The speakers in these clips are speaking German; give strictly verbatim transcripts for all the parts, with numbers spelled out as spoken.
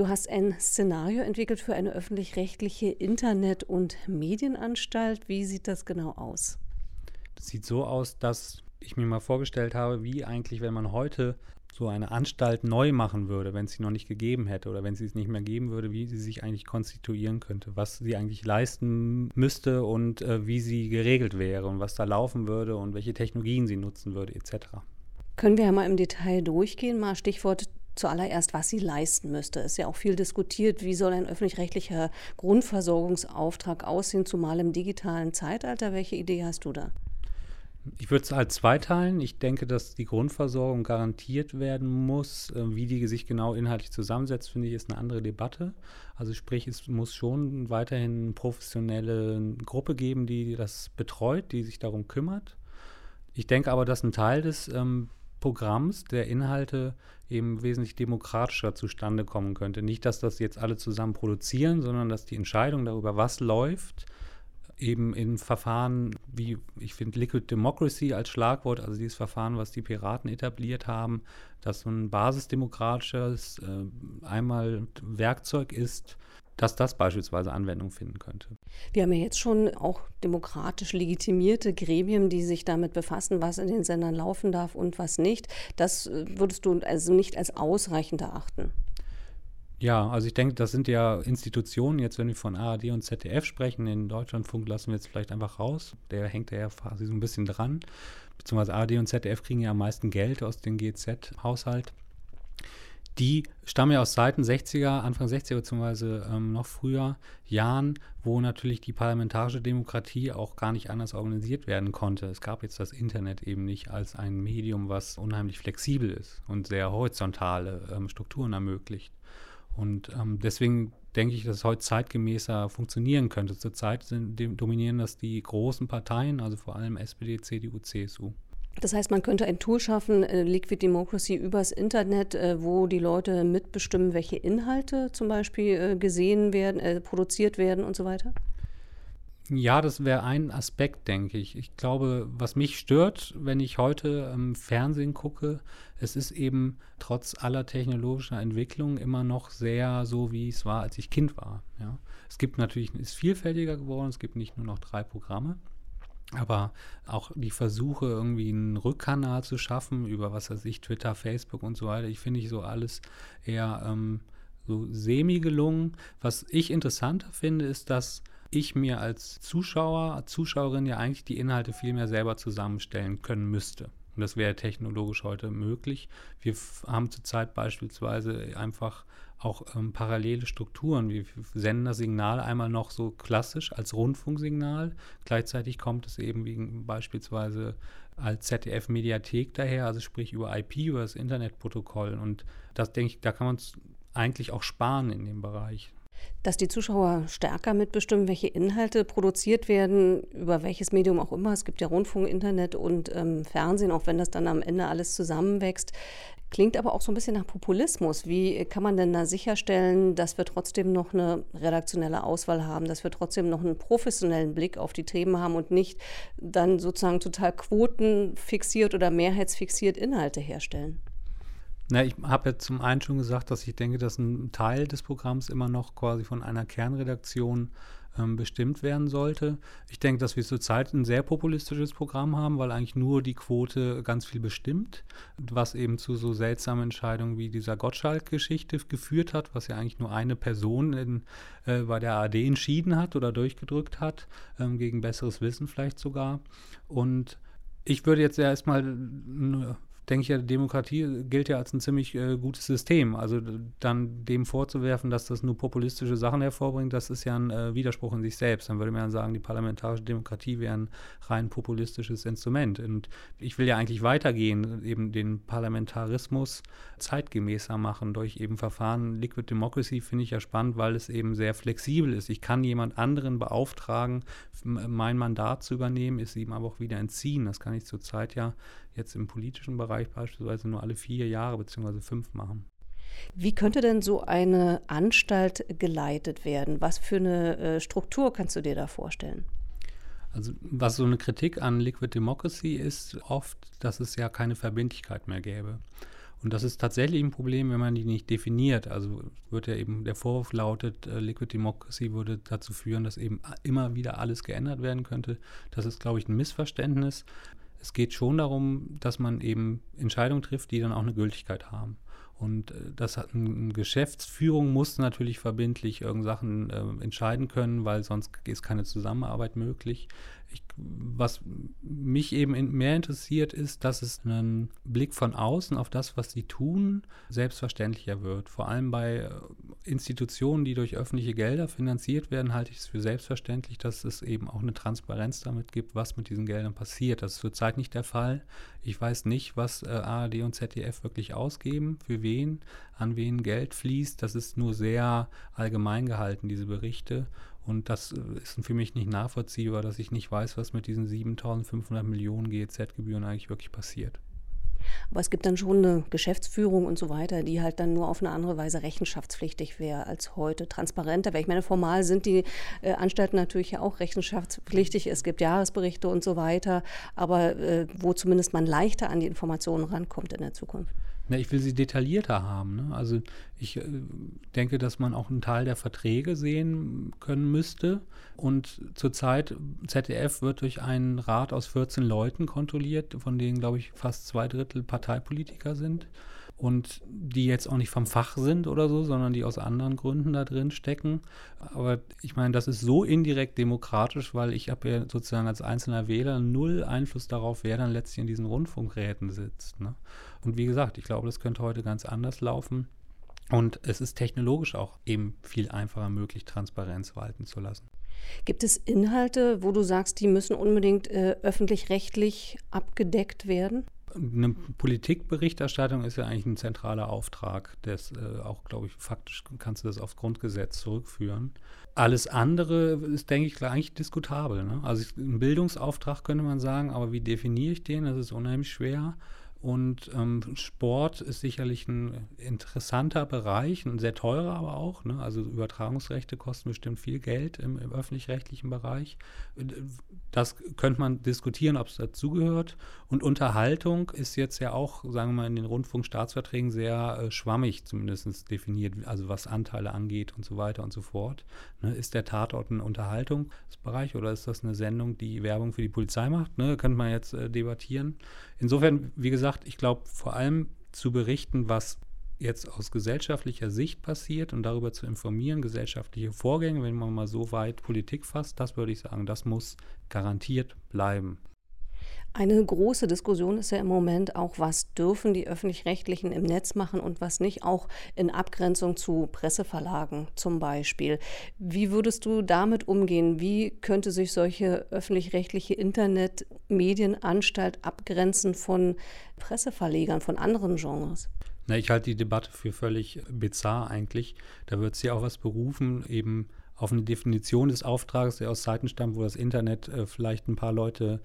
Du hast ein Szenario entwickelt für eine öffentlich-rechtliche Internet- und Medienanstalt. Wie sieht das genau aus? Das sieht so aus, dass ich mir mal vorgestellt habe, wie eigentlich, wenn man heute so eine Anstalt neu machen würde, wenn es sie noch nicht gegeben hätte oder wenn sie es nicht mehr geben würde, wie sie sich eigentlich konstituieren könnte, was sie eigentlich leisten müsste und äh, wie sie geregelt wäre und was da laufen würde und welche Technologien sie nutzen würde et cetera. Können wir ja mal im Detail durchgehen, mal Stichwort zuallererst, was sie leisten müsste. Es ist ja auch viel diskutiert, wie soll ein öffentlich-rechtlicher Grundversorgungsauftrag aussehen, zumal im digitalen Zeitalter. Welche Idee hast du da? Ich würde es halt zweiteilen. Ich denke, dass die Grundversorgung garantiert werden muss. Wie die sich genau inhaltlich zusammensetzt, finde ich, ist eine andere Debatte. Also sprich, es muss schon weiterhin eine professionelle Gruppe geben, die das betreut, die sich darum kümmert. Ich denke aber, dass ein Teil des ähm, Programms der Inhalte eben wesentlich demokratischer zustande kommen könnte. Nicht, dass das jetzt alle zusammen produzieren, sondern dass die Entscheidung darüber, was läuft, eben in Verfahren wie, ich finde, Liquid Democracy als Schlagwort, also dieses Verfahren, was die Piraten etabliert haben, dass so ein basisdemokratisches äh, einmal Werkzeug ist, dass das beispielsweise Anwendung finden könnte. Wir haben ja jetzt schon auch demokratisch legitimierte Gremien, die sich damit befassen, was in den Sendern laufen darf und was nicht. Das würdest du also nicht als ausreichend erachten? Ja, also ich denke, das sind ja Institutionen, jetzt wenn wir von A R D und Z D F sprechen, den Deutschlandfunk lassen wir jetzt vielleicht einfach raus, der hängt ja quasi so ein bisschen dran, beziehungsweise A R D und Z D F kriegen ja am meisten Geld aus dem G Z-Haushalt. Die stammen ja aus Seiten sechziger, Anfang sechziger beziehungsweise ähm, noch früher Jahren, wo natürlich die parlamentarische Demokratie auch gar nicht anders organisiert werden konnte. Es gab jetzt das Internet eben nicht als ein Medium, was unheimlich flexibel ist und sehr horizontale ähm, Strukturen ermöglicht. Und ähm, deswegen denke ich, dass es heute zeitgemäßer funktionieren könnte. Zurzeit sind, dominieren das die großen Parteien, also vor allem S P D, C D U, C S U. Das heißt, man könnte ein Tool schaffen, Liquid Democracy übers Internet, wo die Leute mitbestimmen, welche Inhalte zum Beispiel gesehen werden, produziert werden und so weiter? Ja, das wäre ein Aspekt, denke ich. Ich glaube, was mich stört, wenn ich heute ähm, Fernsehen gucke, es ist eben trotz aller technologischer Entwicklung immer noch sehr so, wie es war, als ich Kind war. Ja? Es gibt natürlich, ist vielfältiger geworden, es gibt nicht nur noch drei Programme. Aber auch die Versuche, irgendwie einen Rückkanal zu schaffen über, was weiß ich, Twitter, Facebook und so weiter, ich finde ich so alles eher ähm, so semi gelungen. Was ich interessanter finde, ist, dass ich mir als Zuschauer, als Zuschauerin ja eigentlich die Inhalte viel mehr selber zusammenstellen können müsste. Und das wäre technologisch heute möglich. Wir f- haben zurzeit beispielsweise einfach auch ähm, parallele Strukturen. Wir senden das Signal einmal noch so klassisch als Rundfunksignal. Gleichzeitig kommt es eben wegen beispielsweise als Z D F-Mediathek daher, also sprich über I P, über das Internetprotokoll. Und das denke ich, da kann man es eigentlich auch sparen in dem Bereich. Dass die Zuschauer stärker mitbestimmen, welche Inhalte produziert werden, über welches Medium auch immer. Es gibt ja Rundfunk, Internet und ähm, Fernsehen, auch wenn das dann am Ende alles zusammenwächst. Klingt aber auch so ein bisschen nach Populismus. Wie kann man denn da sicherstellen, dass wir trotzdem noch eine redaktionelle Auswahl haben, dass wir trotzdem noch einen professionellen Blick auf die Themen haben und nicht dann sozusagen total quotenfixiert oder mehrheitsfixiert Inhalte herstellen? Na, ich habe ja zum einen schon gesagt, dass ich denke, dass ein Teil des Programms immer noch quasi von einer Kernredaktion ähm, bestimmt werden sollte. Ich denke, dass wir zurzeit ein sehr populistisches Programm haben, weil eigentlich nur die Quote ganz viel bestimmt, was eben zu so seltsamen Entscheidungen wie dieser Gottschalk-Geschichte geführt hat, was ja eigentlich nur eine Person in, äh, bei der A R D entschieden hat oder durchgedrückt hat, ähm, gegen besseres Wissen vielleicht sogar. Und ich würde jetzt ja erstmal eine denke ich ja, Demokratie gilt ja als ein ziemlich äh, gutes System. Also dann dem vorzuwerfen, dass das nur populistische Sachen hervorbringt, das ist ja ein äh, Widerspruch in sich selbst. Dann würde man ja sagen, die parlamentarische Demokratie wäre ein rein populistisches Instrument. Und ich will ja eigentlich weitergehen, eben den Parlamentarismus zeitgemäßer machen durch eben Verfahren. Liquid Democracy finde ich ja spannend, weil es eben sehr flexibel ist. Ich kann jemand anderen beauftragen, mein Mandat zu übernehmen, ist ihm aber auch wieder entziehen. Das kann ich zurzeit ja jetzt im politischen Bereich beispielsweise nur alle vier Jahre bzw. fünf machen. Wie könnte denn so eine Anstalt geleitet werden? Was für eine äh, Struktur kannst du dir da vorstellen? Also was so eine Kritik an Liquid Democracy ist oft, dass es ja keine Verbindlichkeit mehr gäbe. Und das ist tatsächlich ein Problem, wenn man die nicht definiert. Also wird ja eben, der Vorwurf lautet, äh, Liquid Democracy würde dazu führen, dass eben immer wieder alles geändert werden könnte. Das ist, glaube ich, ein Missverständnis. Es geht schon darum, dass man eben Entscheidungen trifft, die dann auch eine Gültigkeit haben. Und das hat eine Geschäftsführung, muss natürlich verbindlich irgendwelche Sachen äh, entscheiden können, weil sonst ist keine Zusammenarbeit möglich. Ich, was mich eben in, mehr interessiert, ist, dass es einen Blick von außen auf das, was sie tun, selbstverständlicher wird. Vor allem bei Institutionen, die durch öffentliche Gelder finanziert werden, halte ich es für selbstverständlich, dass es eben auch eine Transparenz damit gibt, was mit diesen Geldern passiert. Das ist zurzeit nicht der Fall. Ich weiß nicht, was äh, A R D und Z D F wirklich ausgeben, für wen, an wen Geld fließt. Das ist nur sehr allgemein gehalten, diese Berichte. Und das ist für mich nicht nachvollziehbar, dass ich nicht weiß, was mit diesen siebentausendfünfhundert Millionen G E Z-Gebühren eigentlich wirklich passiert. Aber es gibt dann schon eine Geschäftsführung und so weiter, die halt dann nur auf eine andere Weise rechenschaftspflichtig wäre als heute, transparenter wäre. Ich meine, formal sind die äh, Anstalten natürlich ja auch rechenschaftspflichtig. Es gibt Jahresberichte und so weiter, aber äh, wo zumindest man leichter an die Informationen rankommt in der Zukunft. Ja, ich will sie detaillierter haben. Ne? Also ich äh, denke, dass man auch einen Teil der Verträge sehen können müsste. Und zurzeit, Z D F wird durch einen Rat aus vierzehn Leuten kontrolliert, von denen, glaube ich, fast zwei Drittel Parteipolitiker sind und die jetzt auch nicht vom Fach sind oder so, sondern die aus anderen Gründen da drin stecken. Aber ich meine, das ist so indirekt demokratisch, weil ich habe ja sozusagen als einzelner Wähler null Einfluss darauf, wer dann letztlich in diesen Rundfunkräten sitzt. Ne? Und wie gesagt, ich glaube, das könnte heute ganz anders laufen. Und es ist technologisch auch eben viel einfacher möglich, Transparenz walten zu lassen. Gibt es Inhalte, wo du sagst, die müssen unbedingt äh, öffentlich-rechtlich abgedeckt werden? Eine Politikberichterstattung ist ja eigentlich ein zentraler Auftrag, des äh, auch, glaube ich, faktisch kannst du das aufs Grundgesetz zurückführen. Alles andere ist, denke ich, eigentlich diskutabel. Ne? Also ein Bildungsauftrag könnte man sagen, aber wie definiere ich den? Das ist unheimlich schwer. Und ähm, Sport ist sicherlich ein interessanter Bereich, ein sehr teurer aber auch. Ne? Also Übertragungsrechte kosten bestimmt viel Geld im, im öffentlich-rechtlichen Bereich. Das könnte man diskutieren, ob es dazugehört. Und Unterhaltung ist jetzt ja auch, sagen wir mal, in den Rundfunkstaatsverträgen sehr äh, schwammig zumindest definiert, also was Anteile angeht und so weiter und so fort. Ne? Ist der Tatort ein Unterhaltungsbereich oder ist das eine Sendung, die Werbung für die Polizei macht? Ne? Könnte man jetzt äh, debattieren. Insofern, wie gesagt, ich glaube, vor allem zu berichten, was jetzt aus gesellschaftlicher Sicht passiert und darüber zu informieren, gesellschaftliche Vorgänge, wenn man mal so weit Politik fasst, das würde ich sagen, das muss garantiert bleiben. Eine große Diskussion ist ja im Moment auch, was dürfen die Öffentlich-Rechtlichen im Netz machen und was nicht, auch in Abgrenzung zu Presseverlagen zum Beispiel. Wie würdest du damit umgehen? Wie könnte sich solche öffentlich-rechtliche Internetmedienanstalt abgrenzen von Presseverlegern, von anderen Genres? Na, ich halte die Debatte für völlig bizarr eigentlich. Da wird sich auch was berufen, eben auf eine Definition des Auftrages, der aus Zeiten stammt, wo das Internet äh, vielleicht ein paar Leute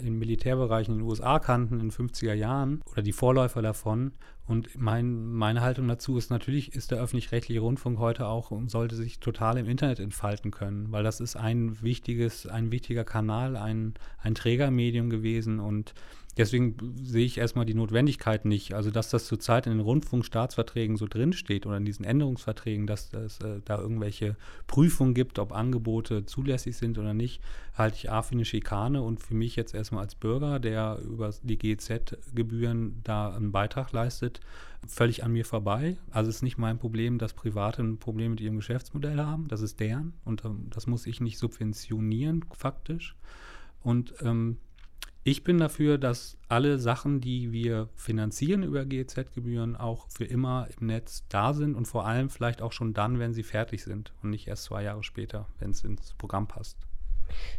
im Militärbereich in den U S A kannten, in den fünfziger Jahren oder die Vorläufer davon. Und mein, meine Haltung dazu ist, natürlich ist der öffentlich-rechtliche Rundfunk heute auch und sollte sich total im Internet entfalten können, weil das ist ein wichtiges, ein wichtiger Kanal, ein, ein Trägermedium gewesen und deswegen sehe ich erstmal die Notwendigkeit nicht. Also, dass das zurzeit in den Rundfunkstaatsverträgen so drinsteht oder in diesen Änderungsverträgen, dass es äh, da irgendwelche Prüfungen gibt, ob Angebote zulässig sind oder nicht, halte ich A für eine Schikane und für mich jetzt erstmal als Bürger, der über die G E Z-Gebühren da einen Beitrag leistet, völlig an mir vorbei. Also es ist nicht mein Problem, dass Private ein Problem mit ihrem Geschäftsmodell haben. Das ist deren und ähm, das muss ich nicht subventionieren, faktisch. Und ähm, Ich bin dafür, dass alle Sachen, die wir finanzieren über G E Z-Gebühren, auch für immer im Netz da sind und vor allem vielleicht auch schon dann, wenn sie fertig sind und nicht erst zwei Jahre später, wenn es ins Programm passt.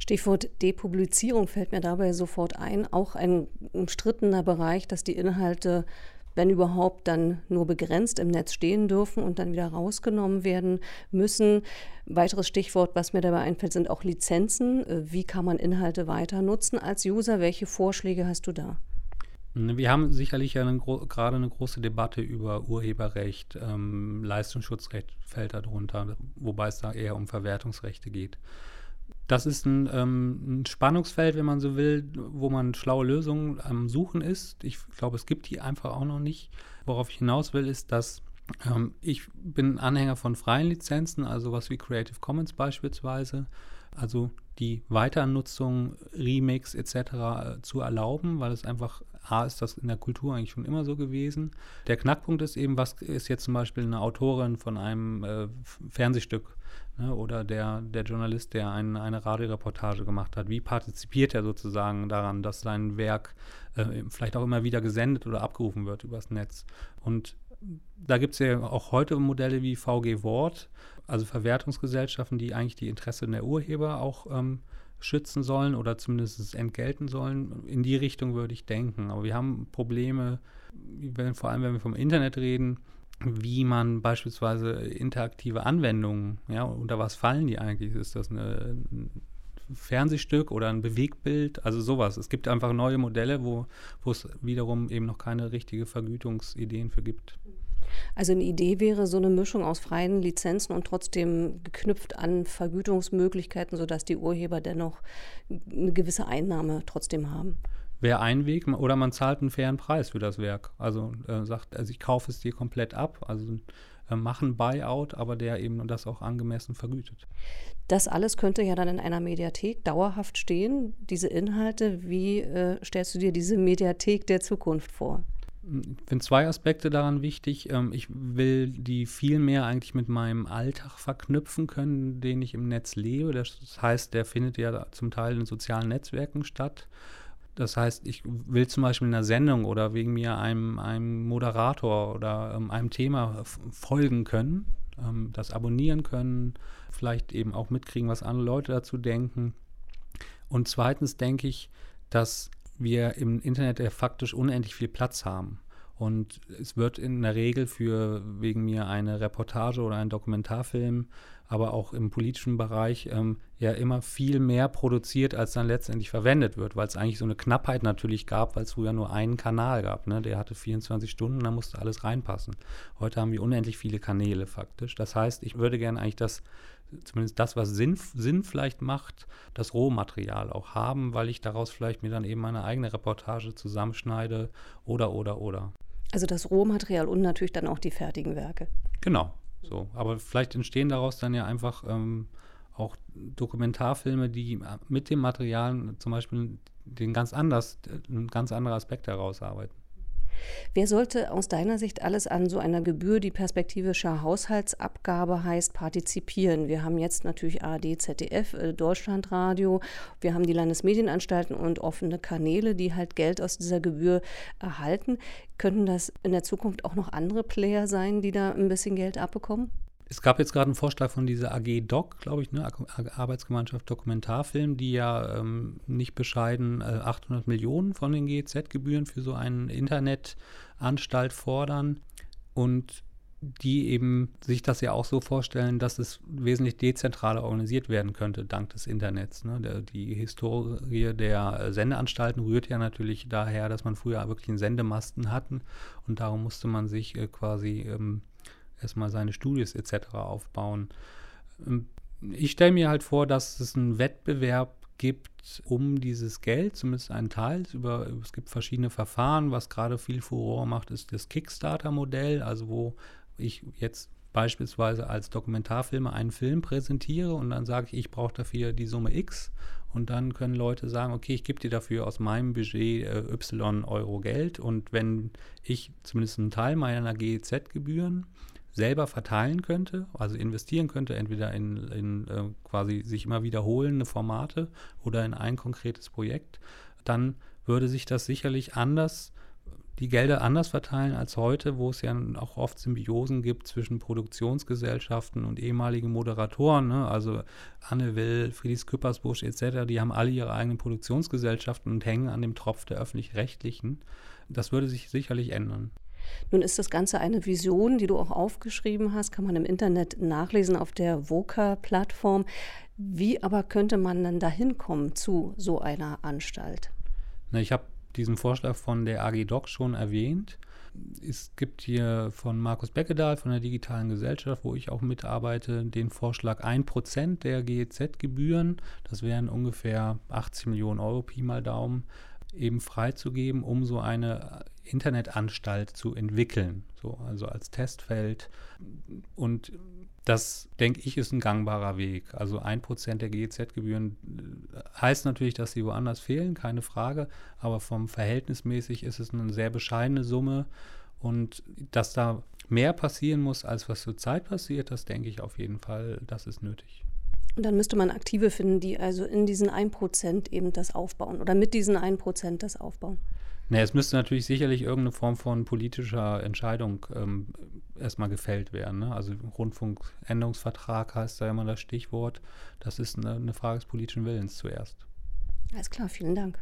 Stichwort Depublizierung fällt mir dabei sofort ein. Auch ein umstrittener Bereich, dass die Inhalte, wenn überhaupt, dann nur begrenzt im Netz stehen dürfen und dann wieder rausgenommen werden müssen. Weiteres Stichwort, was mir dabei einfällt, sind auch Lizenzen. Wie kann man Inhalte weiter nutzen als User? Welche Vorschläge hast du da? Wir haben sicherlich ja eine, gerade eine große Debatte über Urheberrecht, ähm, Leistungsschutzrecht fällt darunter, wobei es da eher um Verwertungsrechte geht. Das ist ein, ähm, ein Spannungsfeld, wenn man so will, wo man schlaue Lösungen am Suchen ist. Ich glaube, es gibt die einfach auch noch nicht. Worauf ich hinaus will, ist, dass ähm, ich bin Anhänger von freien Lizenzen, also was wie Creative Commons beispielsweise, also die Weiternutzung, Remix et cetera zu erlauben, weil es einfach, A, ist das in der Kultur eigentlich schon immer so gewesen. Der Knackpunkt ist eben, was ist jetzt zum Beispiel eine Autorin von einem äh, Fernsehstück, ne, oder der, der Journalist, der ein, eine Radioreportage gemacht hat, wie partizipiert er sozusagen daran, dass sein Werk äh, vielleicht auch immer wieder gesendet oder abgerufen wird übers Netz. Und da gibt es ja auch heute Modelle wie V G Wort, also Verwertungsgesellschaften, die eigentlich die Interessen der Urheber auch ähm, schützen sollen oder zumindest entgelten sollen. In die Richtung würde ich denken. Aber wir haben Probleme, wenn, vor allem wenn wir vom Internet reden, wie man beispielsweise interaktive Anwendungen, ja, unter was fallen die eigentlich? Ist das eine, ein Fernsehstück oder ein Bewegtbild? Also sowas. Es gibt einfach neue Modelle, wo es wiederum eben noch keine richtige Vergütungsideen für gibt. Also eine Idee wäre so eine Mischung aus freien Lizenzen und trotzdem geknüpft an Vergütungsmöglichkeiten, sodass die Urheber dennoch eine gewisse Einnahme trotzdem haben. Wäre ein Weg, oder man zahlt einen fairen Preis für das Werk. Also äh, sagt, also ich kaufe es dir komplett ab, also äh, machen Buyout, aber der eben das auch angemessen vergütet. Das alles könnte ja dann in einer Mediathek dauerhaft stehen, diese Inhalte. Wie äh, stellst du dir diese Mediathek der Zukunft vor? Ich finde zwei Aspekte daran wichtig. Ich will die viel mehr eigentlich mit meinem Alltag verknüpfen können, den ich im Netz lebe. Das heißt, der findet ja zum Teil in sozialen Netzwerken statt. Das heißt, ich will zum Beispiel in einer Sendung oder wegen mir einem, einem Moderator oder einem Thema folgen können, das abonnieren können, vielleicht eben auch mitkriegen, was andere Leute dazu denken. Und zweitens denke ich, dass wir im Internet ja faktisch unendlich viel Platz haben. Und es wird in der Regel für wegen mir eine Reportage oder ein Dokumentarfilm, aber auch im politischen Bereich ähm, ja immer viel mehr produziert, als dann letztendlich verwendet wird, weil es eigentlich so eine Knappheit natürlich gab, weil es früher nur einen Kanal gab, ne? Der hatte vierundzwanzig Stunden, da musste alles reinpassen. Heute haben wir unendlich viele Kanäle faktisch. Das heißt, ich würde gerne eigentlich das, zumindest das, was Sinn, Sinn vielleicht macht, das Rohmaterial auch haben, weil ich daraus vielleicht mir dann eben meine eigene Reportage zusammenschneide oder, oder, oder. Also das Rohmaterial und natürlich dann auch die fertigen Werke. Genau, so. Aber vielleicht entstehen daraus dann ja einfach ähm, auch Dokumentarfilme, die mit dem Material zum Beispiel den ganz anders, einen ganz anderen Aspekt herausarbeiten. Wer sollte aus deiner Sicht alles an so einer Gebühr, die perspektivischer Haushaltsabgabe heißt, partizipieren? Wir haben jetzt natürlich A R D, Z D F, Deutschlandradio, wir haben die Landesmedienanstalten und offene Kanäle, die halt Geld aus dieser Gebühr erhalten. Könnten das in der Zukunft auch noch andere Player sein, die da ein bisschen Geld abbekommen? Es gab jetzt gerade einen Vorschlag von dieser A G Doc, glaube ich, ne? Arbeitsgemeinschaft Dokumentarfilm, die ja ähm, nicht bescheiden äh, achthundert Millionen von den G E Z-Gebühren für so eine Internetanstalt fordern und die eben sich das ja auch so vorstellen, dass es wesentlich dezentraler organisiert werden könnte, dank des Internets. Ne? Der, die Historie der Sendeanstalten rührt ja natürlich daher, dass man früher wirklich einen Sendemasten hatten und darum musste man sich äh, quasi... Ähm, erstmal seine Studios et cetera aufbauen. Ich stelle mir halt vor, dass es einen Wettbewerb gibt um dieses Geld, zumindest einen Teil. Über, es gibt verschiedene Verfahren. Was gerade viel Furore macht, ist das Kickstarter-Modell, also wo ich jetzt beispielsweise als Dokumentarfilmer einen Film präsentiere und dann sage ich, ich brauche dafür die Summe X. Und dann können Leute sagen, okay, ich gebe dir dafür aus meinem Budget äh, Y Euro Geld. Und wenn ich zumindest einen Teil meiner G E Z-Gebühren selber verteilen könnte, also investieren könnte, entweder in, in äh, quasi sich immer wiederholende Formate oder in ein konkretes Projekt, dann würde sich das sicherlich anders, die Gelder anders verteilen als heute, wo es ja auch oft Symbiosen gibt zwischen Produktionsgesellschaften und ehemaligen Moderatoren, ne? Also Anne Will, Friedrich Küppersbusch et cetera, die haben alle ihre eigenen Produktionsgesellschaften und hängen an dem Tropf der Öffentlich-Rechtlichen. Das würde sich sicherlich ändern. Nun ist das Ganze eine Vision, die du auch aufgeschrieben hast, kann man im Internet nachlesen auf der VOCA-Plattform. Wie aber könnte man denn dahin kommen zu so einer Anstalt? Na, ich habe diesen Vorschlag von der A G Doc schon erwähnt. Es gibt hier von Markus Beckedahl von der Digitalen Gesellschaft, wo ich auch mitarbeite, den Vorschlag ein Prozent der G E Z-Gebühren, das wären ungefähr achtzig Millionen Euro, Pi mal Daumen, eben freizugeben, um so eine Internetanstalt zu entwickeln, so, also als Testfeld. Und das, denke ich, ist ein gangbarer Weg. Also ein Prozent der G E Z-Gebühren heißt natürlich, dass sie woanders fehlen, keine Frage, aber vom verhältnismäßig ist es eine sehr bescheidene Summe und dass da mehr passieren muss, als was zurzeit passiert, das denke ich auf jeden Fall, das ist nötig. Und dann müsste man Aktive finden, die also in diesen ein Prozent eben das aufbauen oder mit diesen ein Prozent das aufbauen. Nee, es müsste natürlich sicherlich irgendeine Form von politischer Entscheidung ähm, erstmal gefällt werden. Ne? Also Rundfunkänderungsvertrag heißt da immer das Stichwort. Das ist eine, eine Frage des politischen Willens zuerst. Alles klar, vielen Dank.